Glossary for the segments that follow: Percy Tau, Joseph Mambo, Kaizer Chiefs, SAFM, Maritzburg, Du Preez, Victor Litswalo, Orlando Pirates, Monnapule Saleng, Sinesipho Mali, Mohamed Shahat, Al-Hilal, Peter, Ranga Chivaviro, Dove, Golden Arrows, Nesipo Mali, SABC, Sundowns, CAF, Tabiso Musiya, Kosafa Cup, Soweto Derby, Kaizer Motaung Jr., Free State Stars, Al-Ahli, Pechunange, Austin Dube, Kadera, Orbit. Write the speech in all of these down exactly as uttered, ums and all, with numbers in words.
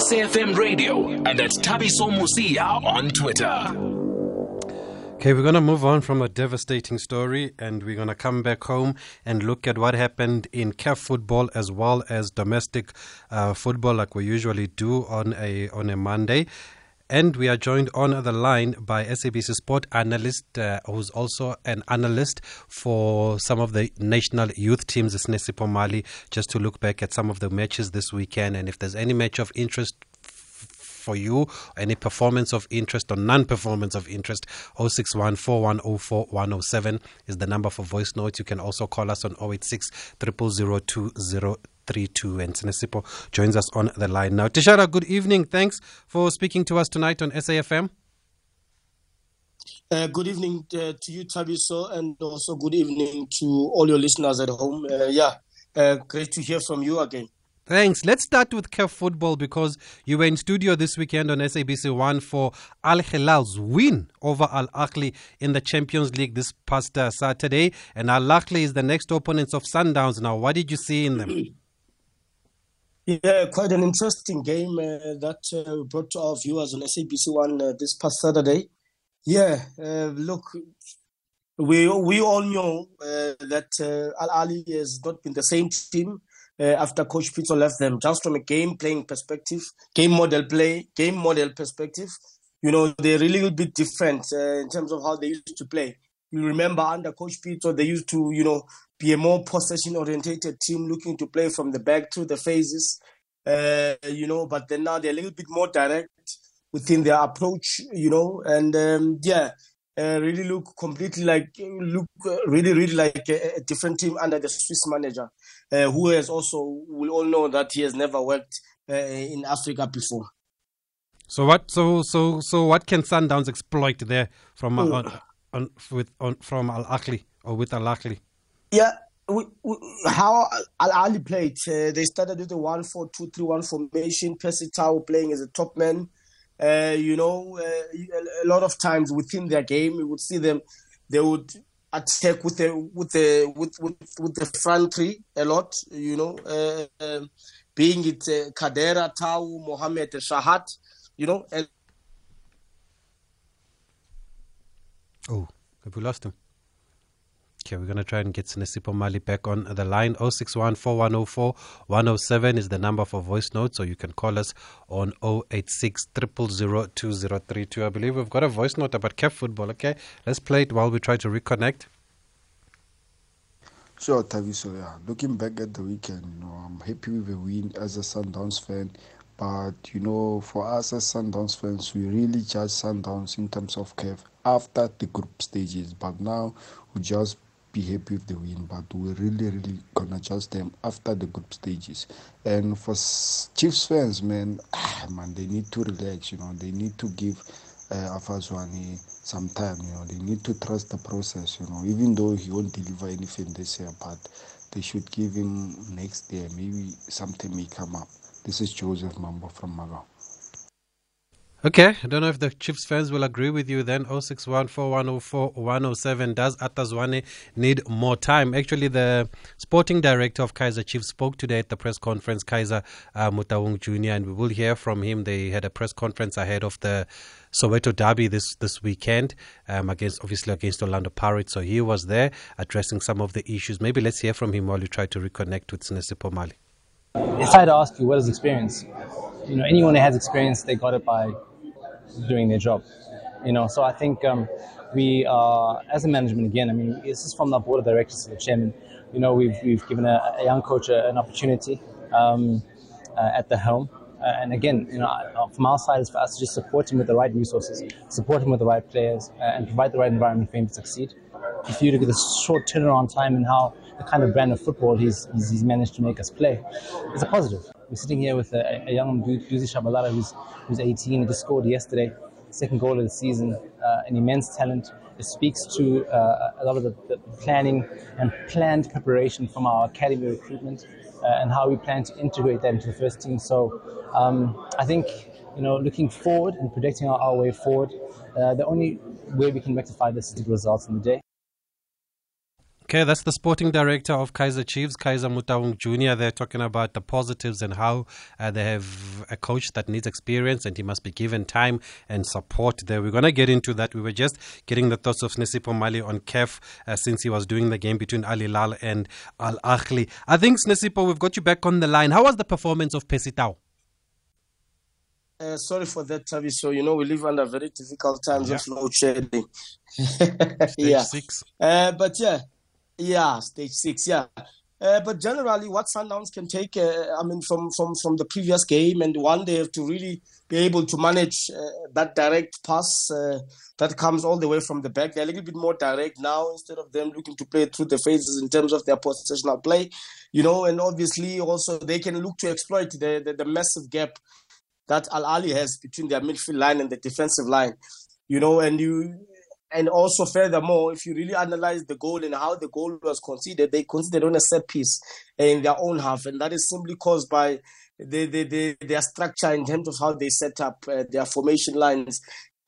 S A F M Radio, and at Tabiso Musiya on Twitter. Okay, we're going to move on from a devastating story, and we're going to come back home and look at what happened in C A F football as well as domestic uh, football, like we usually do on a on a Monday. And we are joined on the line by S A B C Sport Analyst, uh, who's also an analyst for some of the national youth teams, Sinesipho Mali, just to look back at some of the matches this weekend. And if there's any match of interest for you, any performance of interest or non-performance of interest, oh six one, four one oh four, one oh seven is the number for voice notes. You can also call us on oh eight six, zero zero zero, two zero three two, and Sinesipho joins us on the line now. Tishara, good evening. Thanks for speaking to us tonight on S A F M. Uh, good evening uh, to you, Tabiso, and also good evening to all your listeners at home. Uh, yeah, uh, great to hear from you again. Thanks. Let's start with C A F football, because you were in studio this weekend on S A B C one for Al-Hilal's win over Al-Ahli in the Champions League this past uh, Saturday. And Al-Ahli is the next opponents of Sundowns now. What did you see in them? Yeah, quite an interesting game uh, that uh, we brought to our viewers on S A B C one uh, this past Saturday. Yeah, uh, look, we, we all know uh, that uh, Al-Ahli has not been the same team Uh, after Coach Peter left them, just from a game playing perspective, game model play, game model perspective, you know, they're really a little bit different uh, in terms of how they used to play. You remember under Coach Peter, they used to, you know, be a more possession-orientated team, looking to play from the back through the phases, uh, you know, but then now they're a little bit more direct within their approach, you know, and um, yeah, uh, really look completely like, look uh, really, really like a, a different team under the Swiss manager. Uh, who has also, we all know that he has never worked uh, in Africa before. So what? So so so what can Sundowns exploit there from uh, on, on, with on, from Al-Ahli or with Al-Ahli? Yeah, we, we, how Al-Ahli played? Uh, they started with a one four two three one formation. Percy Tau playing as a top man. Uh, you know, uh, a lot of times within their game, we would see them. They would attack with the with the with with, with the front three a lot, you know, uh, um, being it uh, Kadera, Tau, Mohamed Shahat, you know. And oh, have we lost him? Okay, we're going to try and get Sinesipho Mali back on the line. oh six one, four one oh four, one oh seven is the number for voice notes, so you can call us on oh eight six, zero zero zero, two zero three two. I believe we've got a voice note about C A F football. Okay, let's play it while we try to reconnect. Sure, Taviso, yeah. Looking back at the weekend, you know, I'm happy with the win as a Sundowns fan. But, you know, for us as Sundowns fans, we really judge Sundowns in terms of C A F after the group stages. But now we just be happy with the win, but we're really, really gonna judge them after the group stages. And for Chiefs fans, man, ah, man, they need to relax, you know, they need to give uh, Afazwani some time, you know, they need to trust the process, you know, even though he won't deliver anything this year, but they should give him next year, maybe something may come up. This is Joseph Mambo from Malawi. Okay, I don't know if the Chiefs fans will agree with you then. oh six one, four one oh four, one oh seven. Does Arthur need more time? Actually, the sporting director of Kaizer Chiefs spoke today at the press conference, Kaizer uh, Motaung Junior, and we will hear from him. They had a press conference ahead of the Soweto Derby this, this weekend, um, against obviously against Orlando Pirates. So he was there addressing some of the issues. Maybe let's hear from him while you try to reconnect with Sinesipho Mali. It's hard to ask you, what is experience? You know, anyone that has experience, they got it by doing their job, you know. So I think um, we are, as a management, again, I mean, this is from the board of directors to the chairman. You know, we've we've given a, a young coach a, an opportunity um, uh, at the helm, uh, and again, you know, from our side, it's for us to just support him with the right resources, support him with the right players, uh, and provide the right environment for him to succeed. If you look at the short turnaround time and how the kind of brand of football he's he's, he's managed to make us play, it's a positive. We're sitting here with a, a young dude, Duzi Shabalala, who's who's eighteen, he just scored yesterday, second goal of the season, uh, an immense talent. It speaks to uh, a lot of the, the planning and planned preparation from our academy recruitment uh, and how we plan to integrate that into the first team. So um, I think, you know, looking forward and predicting our, our way forward, uh, the only way we can rectify this is to get results in the day. Okay, that's the sporting director of Kaizer Chiefs, Kaizer Motaung Junior They're talking about the positives and how uh, they have a coach that needs experience and he must be given time and support there. We're going to get into that. We were just getting the thoughts of Nesipo Mali on C A F uh, since he was doing the game between Al-Hilal and Al-Ahli. I think, Nesipo, we've got you back on the line. How was the performance of Percy Tau? Uh, sorry for that, Tabiso. So, you know, we live under very difficult times yeah. of load shedding. yeah. six. Uh, but, yeah. Yeah, stage six, yeah. Uh, but generally, what Sundowns can take, uh, I mean, from, from, from the previous game, and one, they have to really be able to manage uh, that direct pass uh, that comes all the way from the back. They're a little bit more direct now instead of them looking to play through the phases in terms of their positional play, you know, and obviously also they can look to exploit the, the, the massive gap that Al-Ahli has between their midfield line and the defensive line, you know, and you... And also, furthermore, if you really analyze the goal and how the goal was conceded, they conceded on a set piece in their own half. And that is simply caused by the, the, the, their structure in terms of how they set up uh, their formation lines.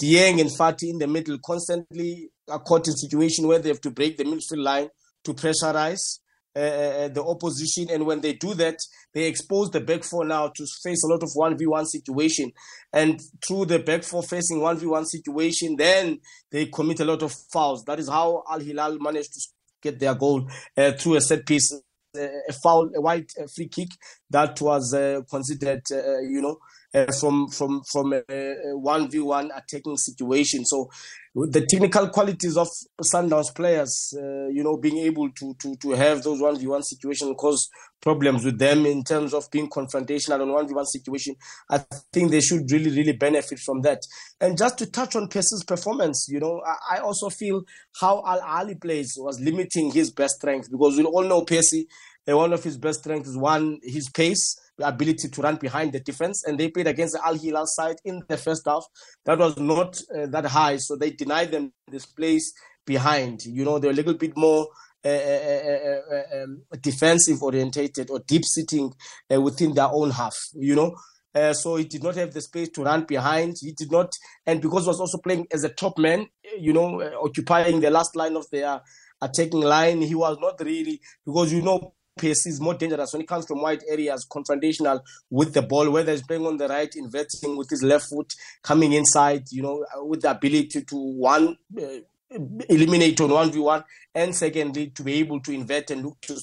Dieng and Fati in the middle constantly are caught in a situation where they have to break the midfield line to pressurize uh, the opposition. And when they do that, they expose the back four now to face a lot of one v one situation. And through the back four facing one v one situation, then they commit a lot of fouls. That is how Al-Hilal managed to get their goal uh, through a set piece, uh, a foul, a wide uh, free kick that was uh, considered, uh, you know, uh, from from from a, a one v one attacking situation. So the technical qualities of Sundowns players, uh, you know, being able to to to have those one v one situations cause problems with them in terms of being confrontational on one v one situation. I think they should really, really benefit from that. And just to touch on Percy's performance, you know, I, I also feel how Al-Ahli plays was limiting his best strength, because we all know Percy, uh, one of his best strengths is one, his pace, the ability to run behind the defense, and they played against the Al-Hilal side in the first half. That was not uh, that high, so they denied them this place behind. You know, they're a little bit more uh, uh, uh, um, defensive orientated or deep sitting uh, within their own half, you know. Uh, so he did not have the space to run behind. He did not, and because he was also playing as a top man, you know, uh, occupying the last line of their attacking line, he was not really, because, you know, Pace is more dangerous when it comes from wide areas, confrontational with the ball, whether he's playing on the right, inverting with his left foot, coming inside, you know, with the ability to, one, uh, eliminate on one v one, and secondly, to be able to invert and look to,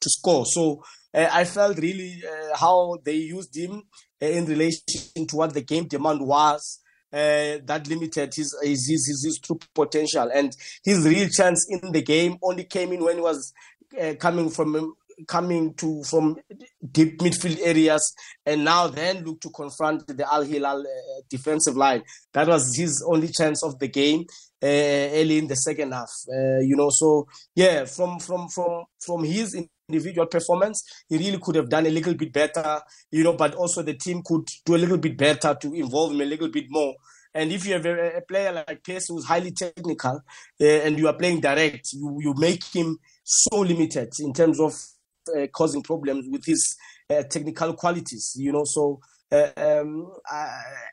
to score. So uh, I felt really uh, how they used him uh, in relation to what the game demand was. Uh, that limited his his, his his true potential. And his real chance in the game only came in when he was uh, coming from... coming to from deep midfield areas, and now then look to confront the Al-Hilal uh, defensive line. That was his only chance of the game uh, early in the second half. Uh, you know, so yeah, from from from from his individual performance, he really could have done a little bit better. You know, but also the team could do a little bit better to involve him a little bit more. And if you have a, a player like Pace who's highly technical uh, and you are playing direct, you you make him so limited in terms of Uh, causing problems with his uh, technical qualities, you know. So, uh, um, uh,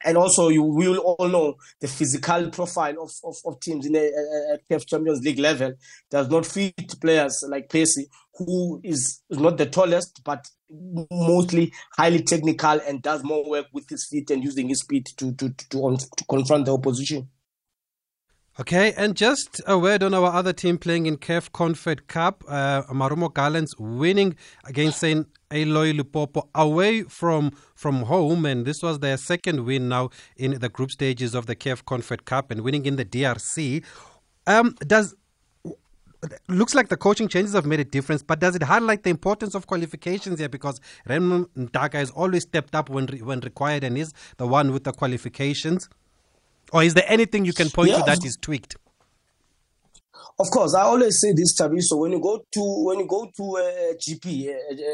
and also you will all know the physical profile of of, of teams in a C A F Champions League level does not fit players like Percy, who is not the tallest, but mostly highly technical and does more work with his feet and using his speed to to to, to, on, to confront the opposition. Okay, and just a word on our other team playing in C A F Confed Cup, uh, Marumo Gallants winning against Saint Eloi Lupopo away from, from home, and this was their second win now in the group stages of the C A F Confed Cup and winning in the D R C. Um, does looks like the coaching changes have made a difference, but does it highlight the importance of qualifications here? Because Renman Ndaka has always stepped up when when required and is the one with the qualifications. Or is there anything you can point yeah. to that is tweaked? Of course, I always say this, Tabiso. So when you go to when you go to a G P, a, a,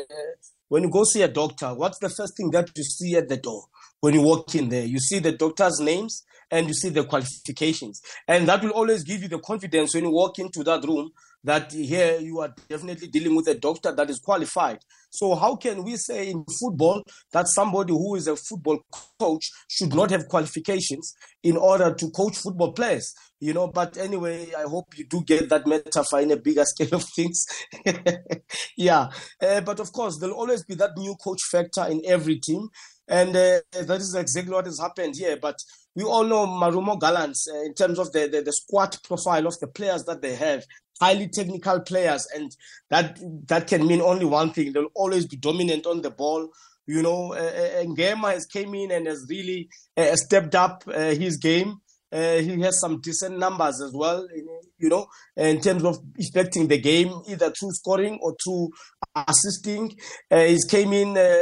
when you go see a doctor, what's the first thing that you see at the door when you walk in there? You see the doctor's names and you see the qualifications, and that will always give you the confidence when you walk into that room that here you are definitely dealing with a doctor that is qualified. So how can we say in football that somebody who is a football coach should not have qualifications in order to coach football players? You know, but anyway, I hope you do get that metaphor in a bigger scale of things. yeah. Uh, but of course, there'll always be that new coach factor in every team. And uh, that is exactly what has happened here. But we all know Marumo Gallants uh, in terms of the, the, the squad profile of the players that they have, highly technical players. And that that can mean only one thing. They'll always be dominant on the ball. You know, uh, Ngema has came in and has really uh, stepped up uh, his game. Uh, he has some decent numbers as well, you know, in terms of affecting the game, either through scoring or through assisting. Uh, he's came in uh,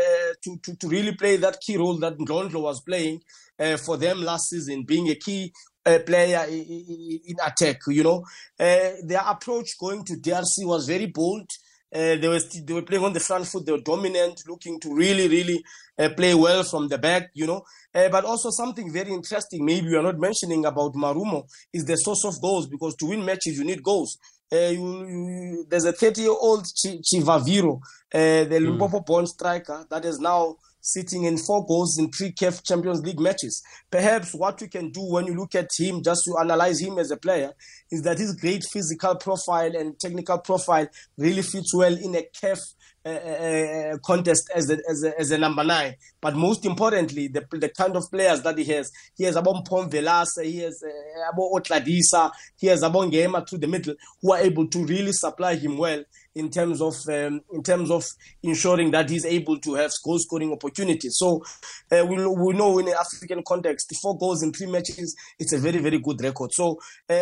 to, to, to really play that key role that Ndlondlo was playing uh, for them last season, being a key uh, player in, in attack, you know. Uh, their approach going to D R C was very bold. Uh, they were they were playing on the front foot. They were dominant, looking to really, really uh, play well from the back, you know. Uh, but also something very interesting, maybe you are not mentioning about Marumo, is the source of goals, because to win matches, you need goals. Uh, you, you, there's a thirty-year-old Ch- Chivaviro, uh, the mm. Lupopo-born striker, that is now sitting in four goals in three C A F Champions League matches. Perhaps what we can do when you look at him, just to analyze him as a player, is that his great physical profile and technical profile really fits well in a C A F uh, uh, contest as a, as, a, as a number nine. But most importantly, the the kind of players that he has. He has Abon Pom Velas, he has uh, Abon Otladisa, he has Abon Gema through the middle, who are able to really supply him well in terms of um, in terms of ensuring that he's able to have goal-scoring opportunities. So uh, we, we know in the African context, four goals in three matches, it's a very, very good record. So uh,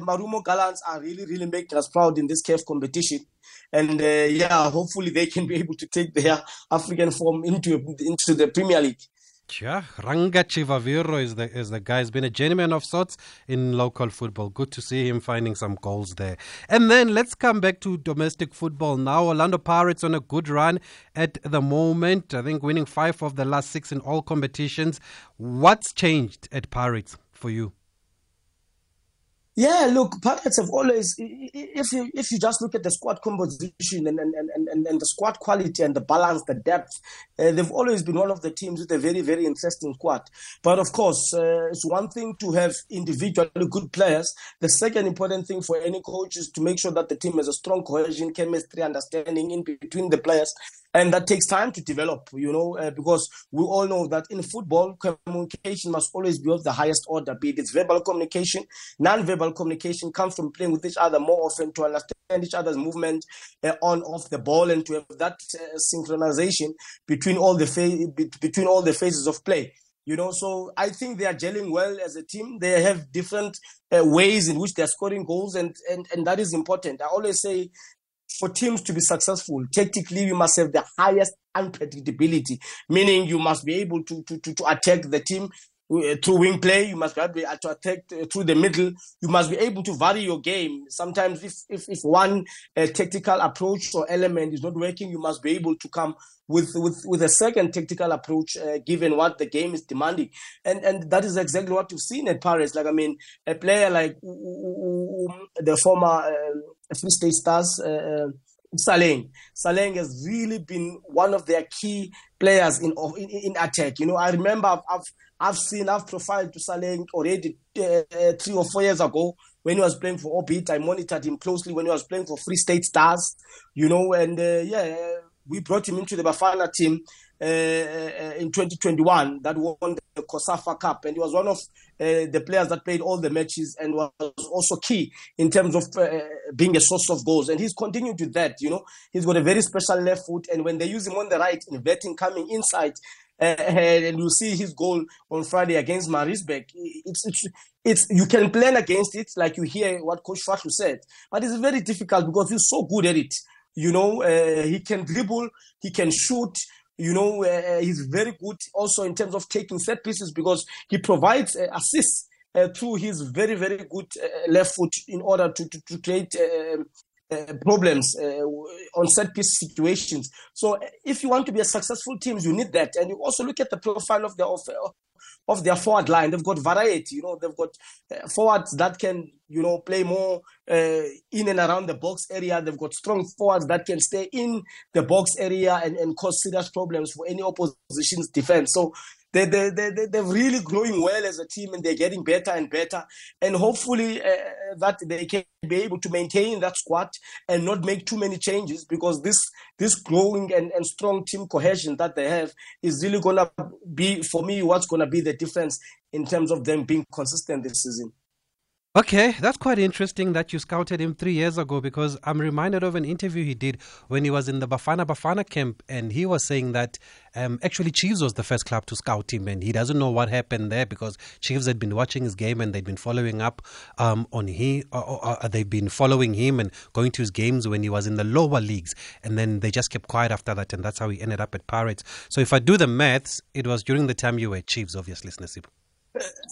Marumo Gallants are really, really making us proud in this C A F competition. And uh, yeah, hopefully they can be able to take their African form into into the Premier League. Yeah, Ranga Chivaviro is the, is the guy. He's been a journeyman of sorts in local football. Good to see him finding some goals there. And then let's come back to domestic football now. Orlando Pirates on a good run at the moment. I think winning five of the last six in all competitions. What's changed at Pirates for you? Yeah, look, Pirates have always, if you if you just look at the squad composition and and, and, and, and the squad quality and the balance, the depth, uh, they've always been one of the teams with a very, very interesting squad. But of course, uh, it's one thing to have individually good players. The second important thing for any coach is to make sure that the team has a strong cohesion, chemistry, understanding in between the players. And that takes time to develop, you know, uh, because we all know that in football, communication must always be of the highest order, be it it's verbal communication. Non-verbal communication comes from playing with each other more often to understand each other's movement uh, on, off the ball, and to have that uh, synchronization between all the fa- be- between all the phases of play. You know, so I think they are gelling well as a team. They have different uh, ways in which they are scoring goals, and, and, and that is important. I always say, for teams to be successful, tactically, we must have the highest unpredictability, meaning you must be able to, to, to, to attack the team through wing play. You must be able to attack through the middle. You must be able to vary your game. Sometimes if, if, if one uh, tactical approach or element is not working, you must be able to come with with, with a second tactical approach, uh, given what the game is demanding. And and that is exactly what you've seen at Paris. Like, I mean, a player like um, the former uh, Free State Stars, uh, Saleng. Saleng has really been one of their key players in in, in attack. You know, I remember I've, I've I've seen, I've profiled to Saleng already uh, three or four years ago when he was playing for Orbit. I monitored him closely when he was playing for Free State Stars, you know, and uh, yeah, we brought him into the Bafana team uh, in twenty twenty-one that won the Kosafa Cup. And he was one of uh, the players that played all the matches and was also key in terms of uh, being a source of goals. And he's continued with that, you know. He's got a very special left foot. And when they use him on the right, inverting, coming inside, Uh, and you see his goal on Friday against Maritzburg. It's, it's it's you can plan against it, like you hear what Coach Fatu said, but it's very difficult because he's so good at it. You know, uh, he can dribble, he can shoot. You know, uh, he's very good also in terms of taking set pieces because he provides uh, assists uh, through his very very good uh, left foot in order to to, to create. Uh, Uh, problems uh, on set piece situations. So if you want to be a successful team, you need that. And you also look at the profile of the of, of their forward line. They've got variety, you know, they've got uh, forwards that can you know, play more uh, in and around the box area. They've got strong forwards that can stay in the box area and, and cause serious problems for any opposition's defense. So they, they, they, they, they're really growing well as a team, and they're getting better and better. And hopefully uh, that they can be able to maintain that squad and not make too many changes, because this this growing and, and strong team cohesion that they have is really going to be, for me, what's going to be the difference in terms of them being consistent this season. Okay, that's quite interesting that you scouted him three years ago, because I'm reminded of an interview he did when he was in the Bafana Bafana camp, and he was saying that um, actually Chiefs was the first club to scout him, and he doesn't know what happened there, because Chiefs had been watching his game and they'd been following up um, on he, or, or, or they'd been following him and going to his games when he was in the lower leagues, and then they just kept quiet after that, and that's how he ended up at Pirates. So if I do the maths, it was during the time you were Chiefs, obviously, Nesipo.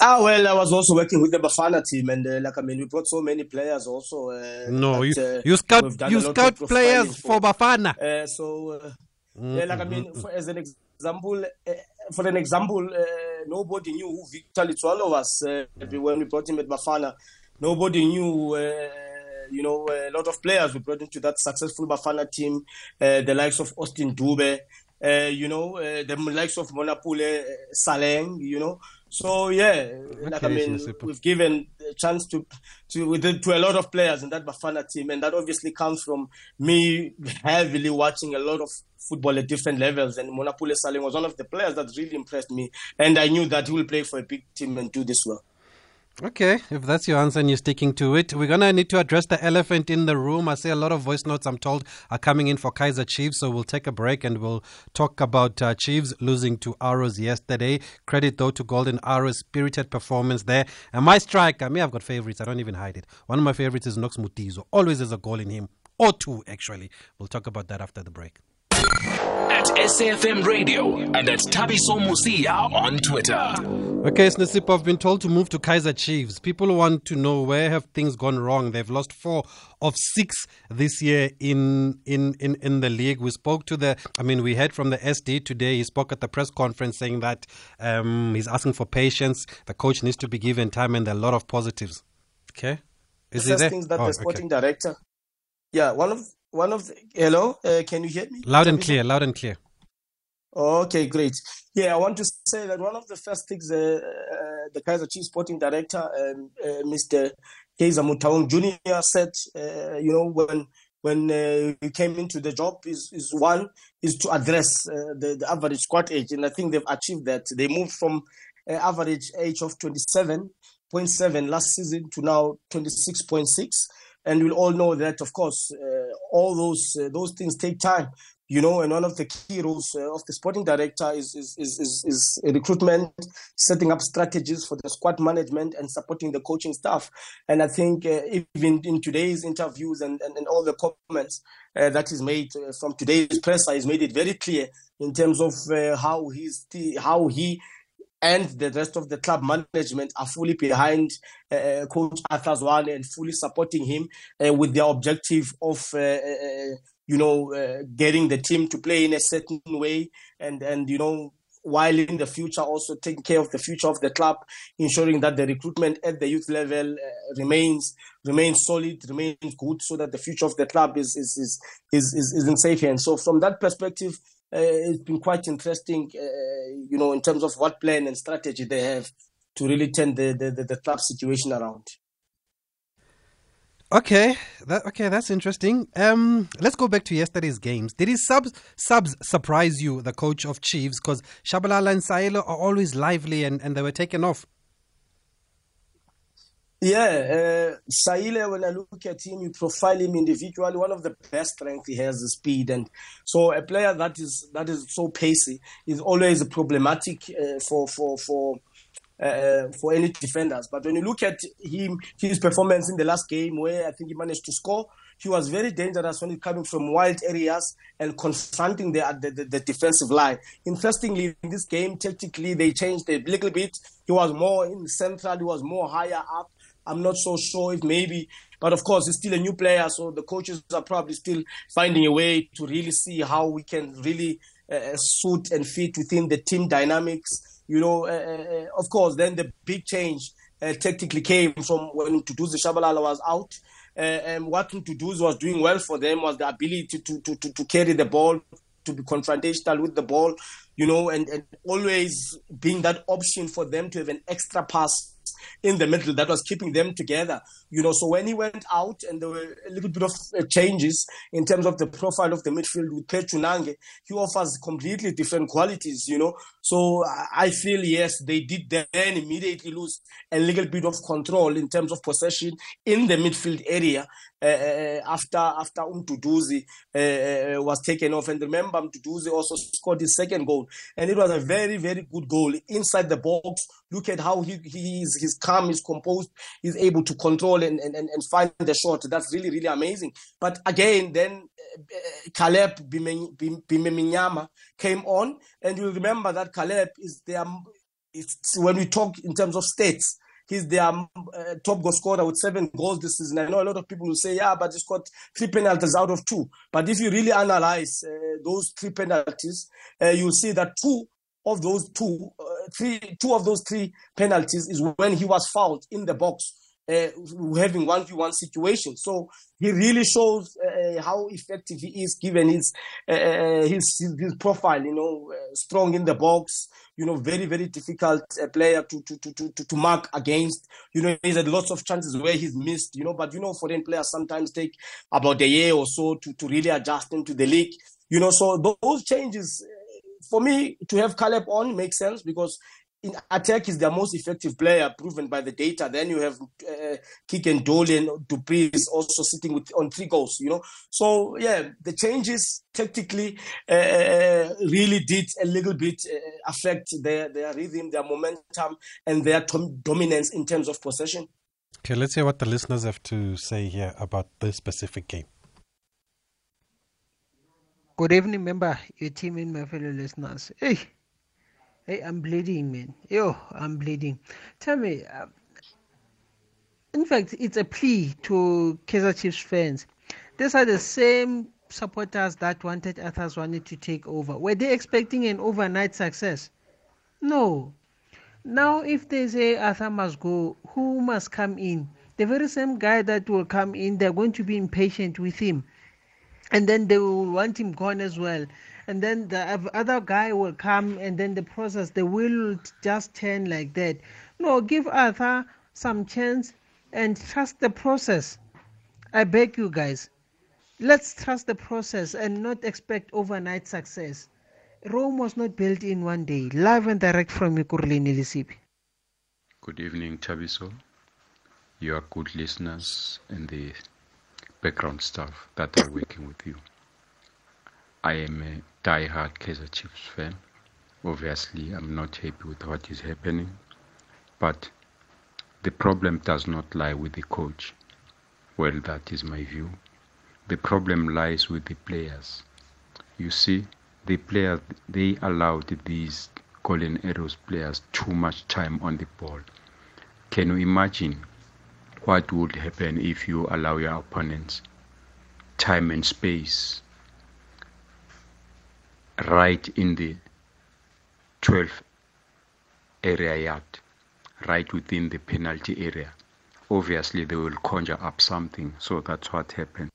Ah, well, I was also working with the Bafana team, and uh, like I mean, we brought so many players also. Uh, no, that, you, uh, you scout, you scout players for, for Bafana. Uh, so, uh, mm-hmm. yeah, like I mean, for, as an example, uh, for an example, uh, nobody knew who Victor Litswalo was uh, mm-hmm. when we brought him at Bafana. Nobody knew. Uh, You know, a lot of players were brought into that successful Bafana team, uh, the likes of Austin Dube, uh, you know, uh, the likes of Monnapule Saleng, you know. So, yeah, okay, like I mean, we've given a chance to, to to a lot of players in that Bafana team, and that obviously comes from me heavily watching a lot of football at different levels, and Monnapule Saleng was one of the players that really impressed me, and I knew that he will play for a big team and do this well. Okay, if that's your answer and you're sticking to it, we're going to need to address the elephant in the room. I see a lot of voice notes, I'm told, are coming in for Kaizer Chiefs, so we'll take a break and we'll talk about uh, Chiefs losing to Arrows yesterday. Credit, though, to Golden Arrows, spirited performance there. And my striker, I mean, I've got favorites, I don't even hide it. One of my favorites is Nox Mutizo. Always there's a goal in him, or two, actually. We'll talk about that after the break. At S A F M Radio and at Tabiso Musiya on Twitter. Okay, Sinesipho, I've been told to move to Kaizer Chiefs. People want to know, where have things gone wrong? They've lost four of six this year in in, in, in the league. We spoke to the, I mean, we heard from the S D today. He spoke at the press conference saying that um, he's asking for patience. The coach needs to be given time, and there are a lot of positives. Okay? Is the first there? Things that oh, the sporting okay. director, yeah, one of One of the, hello, uh, can you hear me? Loud and clear, loud and clear. Okay, great. Yeah, I want to say that one of the first things uh, uh, the Kaizer Chiefs sporting director, um, uh, Mister Kaizer Motaung Junior said, uh, you know, when when uh, he came into the job, is is one is to address uh, the, the average squad age, and I think they've achieved that. They moved from an average age of twenty-seven point seven last season to now twenty-six point six. And we'll all know that, of course, uh, all those uh, those things take time, you know. And one of the key roles uh, of the sporting director is is, is is is recruitment, setting up strategies for the squad management, and supporting the coaching staff. And I think uh, even in today's interviews and, and, and all the comments uh, that is made uh, from today's presser, he's made it very clear in terms of uh, how he's th- how he. and the rest of the club management are fully behind uh, Coach Arthur Zwane and fully supporting him uh, with their objective of, uh, uh, you know, uh, getting the team to play in a certain way and, and, you know, while in the future also taking care of the future of the club, ensuring that the recruitment at the youth level uh, remains remains solid, remains good, so that the future of the club is is is is, is, is in safe hands. So from that perspective, Uh, it's been quite interesting, uh, you know, in terms of what plan and strategy they have to really turn the, the, the, the club situation around. Okay, that, okay, that's interesting. Um, let's go back to yesterday's games. Did his subs, subs surprise you, the coach of Chiefs? Because Shabalala and Saelo are always lively, and, and they were taken off. Yeah, uh, Saile, when I look at him, you profile him individually. One of the best strengths he has is speed. And so a player that is that is so pacey is always problematic uh, for for for uh, for any defenders. But when you look at him, his performance in the last game where I think he managed to score, he was very dangerous when he's coming from wide areas and confronting the, the, the, the defensive line. Interestingly, in this game, tactically, they changed a little bit. He was more in central, he was more higher up. I'm not so sure if maybe, but of course, he's still a new player, so the coaches are probably still finding a way to really see how we can really uh, suit and fit within the team dynamics. You know, uh, uh, of course, then the big change uh, tactically came from when Duzi Shabalala was out. Uh, and what Duzi was doing well for them was the ability to, to, to, to carry the ball, to be confrontational with the ball, you know, and, and always being that option for them to have an extra pass in the middle that was keeping them together, you know. So when he went out and there were a little bit of changes in terms of the profile of the midfield with Pechunange, he offers completely different qualities, you know. So I feel, yes, they did then immediately lose a little bit of control in terms of possession in the midfield area uh, after after Mduduzi uh, was taken off. And remember, Mduduzi also scored his second goal, and it was a very, very good goal inside the box. Look at how he he's, he's calm, he's composed, he's able to control and, and, and find the shot. That's really, really amazing. But again, then uh, Caleb Bimenyimana came on, and you remember that Caleb is their, it's, when we talk in terms of stats, he's their um, uh, top goal scorer with seven goals this season. I know a lot of people will say, yeah, but he's got three penalties out of two. But if you really analyze uh, those three penalties, uh, you'll see that two of those two, uh, three, two of those three penalties is when he was fouled in the box, uh, having one v one situation. So he really shows uh, how effective he is given his, uh, his his profile, you know, uh, strong in the box, you know, very, very difficult uh, player to, to, to, to, to mark against. You know, he's had lots of chances where he's missed, you know, but, you know, foreign players sometimes take about a year or so to, to really adjust into the league. You know, so those changes... For me, to have Caleb on makes sense because in attack is their most effective player, proven by the data. Then you have uh, Kick and Dolly and Du Preez also sitting with on three goals, you know. So, yeah, the changes tactically uh, really did a little bit uh, affect their, their rhythm, their momentum, and their tom- dominance in terms of possession. Okay, let's hear what the listeners have to say here about this specific game. Good evening, member, your team and my fellow listeners. Hey, hey, I'm bleeding, man. Yo, I'm bleeding. Tell me, uh, in fact, it's a plea to Kaizer Chiefs fans. These are the same supporters that wanted Arthur wanted to take over. Were they expecting an overnight success? No. Now, if they say Arthur must go, who must come in? The very same guy that will come in, they're going to be impatient with him. And then they will want him gone as well. And then the other guy will come, and then the process, they will just turn like that. No, give Arthur some chance and trust the process. I beg you guys, let's trust the process and not expect overnight success. Rome was not built in one day. Live and direct from Ekurhuleni, Lesipho. Good evening, Tabiso. You are good listeners and the background staff that are working with you. I am a die-hard Kaizer Chiefs fan. Obviously, I'm not happy with what is happening, but the problem does not lie with the coach. Well, that is my view. The problem lies with the players. You see, the players, they allowed these Golden Arrows players too much time on the ball. Can you imagine what would happen if you allow your opponents time and space right in the twelfth area yard, right within the penalty area? Obviously, they will conjure up something, so that's what happened.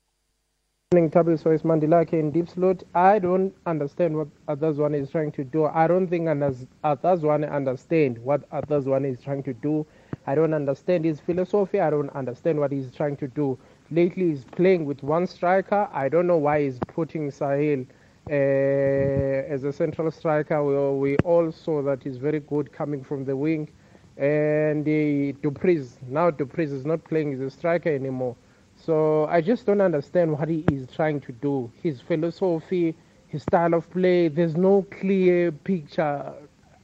Good morning, Tabiso. It's Mandilake in Deep Slot. I don't understand what Arthur is trying to do. I don't think Arthur understands what Arthur is trying to do. I don't understand his philosophy. I don't understand what he's trying to do. Lately, he's playing with one striker. I don't know why he's putting Sahil uh, as a central striker. We, we all saw that he's very good coming from the wing. And uh, Du Preez, now Du Preez is not playing as a striker anymore. So I just don't understand what he is trying to do. His philosophy, his style of play, there's no clear picture.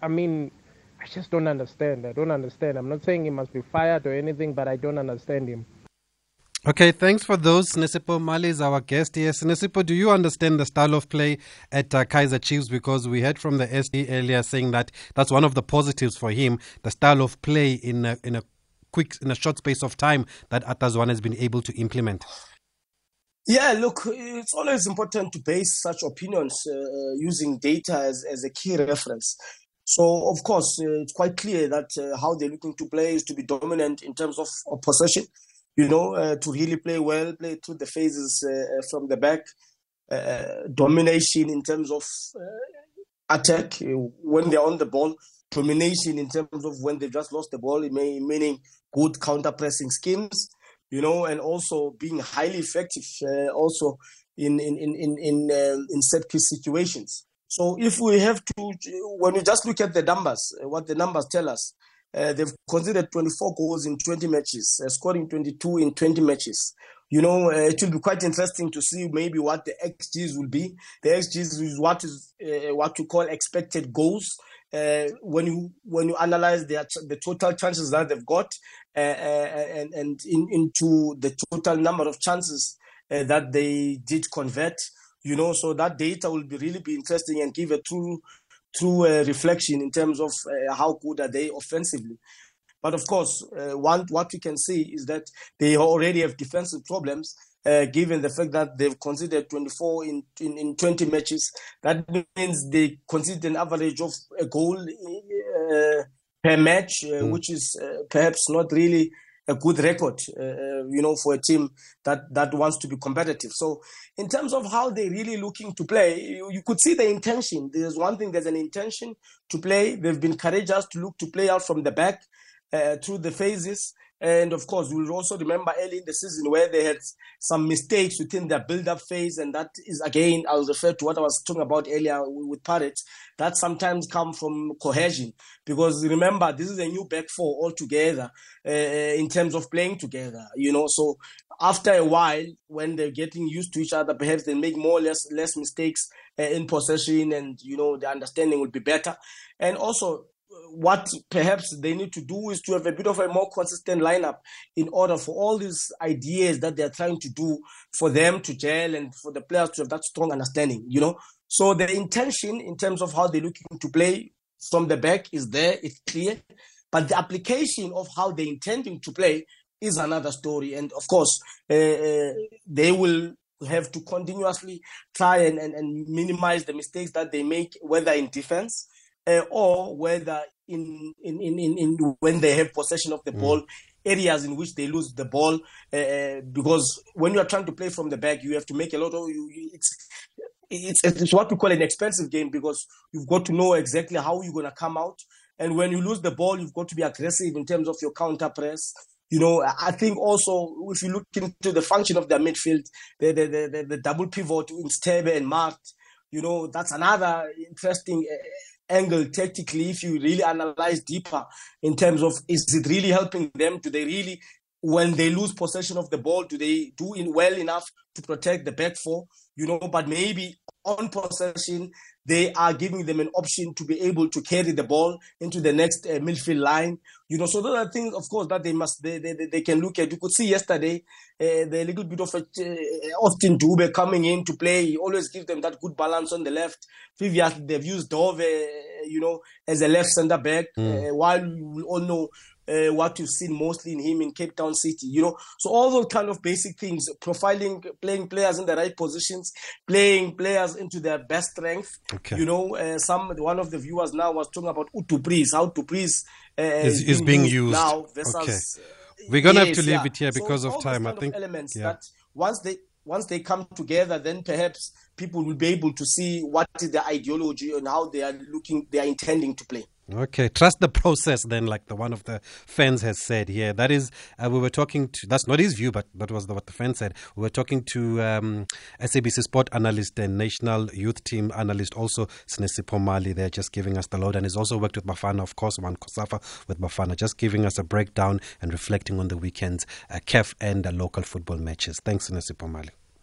I mean... I just don't understand. I don't understand. I'm not saying he must be fired or anything, but I don't understand him. Okay, thanks for those. Nesipo Mali is our guest here. Nesipo, do you understand the style of play at uh, Kaizer Chiefs? Because we heard from the S D earlier saying that that's one of the positives for him, the style of play in a, in a quick, in a short space of time that Arthur Zwane has been able to implement. Yeah, look, it's always important to base such opinions uh, using data as, as a key reference. So, of course, uh, it's quite clear that uh, how they're looking to play is to be dominant in terms of, of possession, you know, uh, to really play well, play through the phases uh, from the back, uh, domination in terms of uh, attack uh, when they're on the ball, domination in terms of when they've just lost the ball, it may, meaning good counter-pressing schemes, you know, and also being highly effective uh, also in, in, in, in, uh, in set-piece situations. So if we have to, when we just look at the numbers, what the numbers tell us, uh, they've conceded twenty-four goals in twenty matches, uh, scoring twenty-two in twenty matches. You know, uh, it will be quite interesting to see maybe what the X Gs will be. The X Gs is what is uh, what you call expected goals. Uh, when you when you analyze their the total chances that they've got uh, uh, and and in, into the total number of chances uh, that they did convert. You know, so that data will be really be interesting and give a true, true uh, reflection in terms of uh, how good are they offensively. But of course, uh, one what we can see is that they already have defensive problems, uh, given the fact that they've conceded twenty-four in, in, in twenty matches. That means they conceded an average of a goal uh, per match, uh, mm. which is uh, perhaps not really a good record, uh, you know, for a team that, that wants to be competitive. So in terms of how they're really looking to play, you, you could see the intention. There's one thing, there's an intention to play. They've been courageous to look to play out from the back uh, through the phases. And of course, we'll also remember early in the season where they had some mistakes within their build-up phase. And that is, again, I'll refer to what I was talking about earlier with Pirates. That sometimes come from cohesion. Because remember, this is a new back four altogether uh, in terms of playing together, you know. So after a while, when they're getting used to each other, perhaps they make more or less, less mistakes uh, in possession and, you know, the understanding will be better. And also, what perhaps they need to do is to have a bit of a more consistent lineup in order for all these ideas that they're trying to do for them to gel and for the players to have that strong understanding, you know. So the intention in terms of how they're looking to play from the back is there, it's clear. But the application of how they're intending to play is another story. And of course, uh, they will have to continuously try and, and, and minimize the mistakes that they make, whether in defense, Uh, or whether in, in, in, in, in when they have possession of the mm. ball, areas in which they lose the ball. Uh, because when you are trying to play from the back, you have to make a lot of... You, you, it's, it's, it's what we call an expensive game because you've got to know exactly how you're going to come out. And when you lose the ball, you've got to be aggressive in terms of your counter-press. You know, I think also, if you look into the function of their midfield, the, the, the, the, the double pivot in Stebe and Mart, you know, that's another interesting... Uh, angle tactically, if you really analyze deeper in terms of is it really helping them? Do they really, when they lose possession of the ball, do they do it well enough to protect the back four? You know, but maybe on possession, they are giving them an option to be able to carry the ball into the next uh, midfield line. You know, so those are things, of course, that they must, they they, they can look at. You could see yesterday, uh, the little bit of a, uh, Austin Dube coming in to play. He always gives them that good balance on the left. Previously, they've used Dove, uh, you know, as a left centre back, mm. uh, while we all know uh, what you've seen mostly in him in Cape Town City, you know. So all those kind of basic things, profiling, playing players in the right positions, playing players into their best strength. Okay. You know, uh, some one of the viewers now was talking about Du Preez, how Du Preez uh, is, is being used, used now. Versus, okay, we're gonna yes, have to leave yeah. it here because so of time. I think elements yeah. that once they once they come together, then perhaps people will be able to see what is the ideology and how they are looking, they are intending to play. Okay, trust the process then, like the one of the fans has said here. That is, uh, we were talking to, that's not his view, but that was the, what the fan said. We were talking to um, S A B C sport analyst and national youth team analyst, also Sinesipho Mali. They're just giving us the load. And he's also worked with Bafana, of course, one Kosafa with Bafana, just giving us a breakdown and reflecting on the weekend's uh, C A F and uh, local football matches. Thanks, Sinesipho Mali.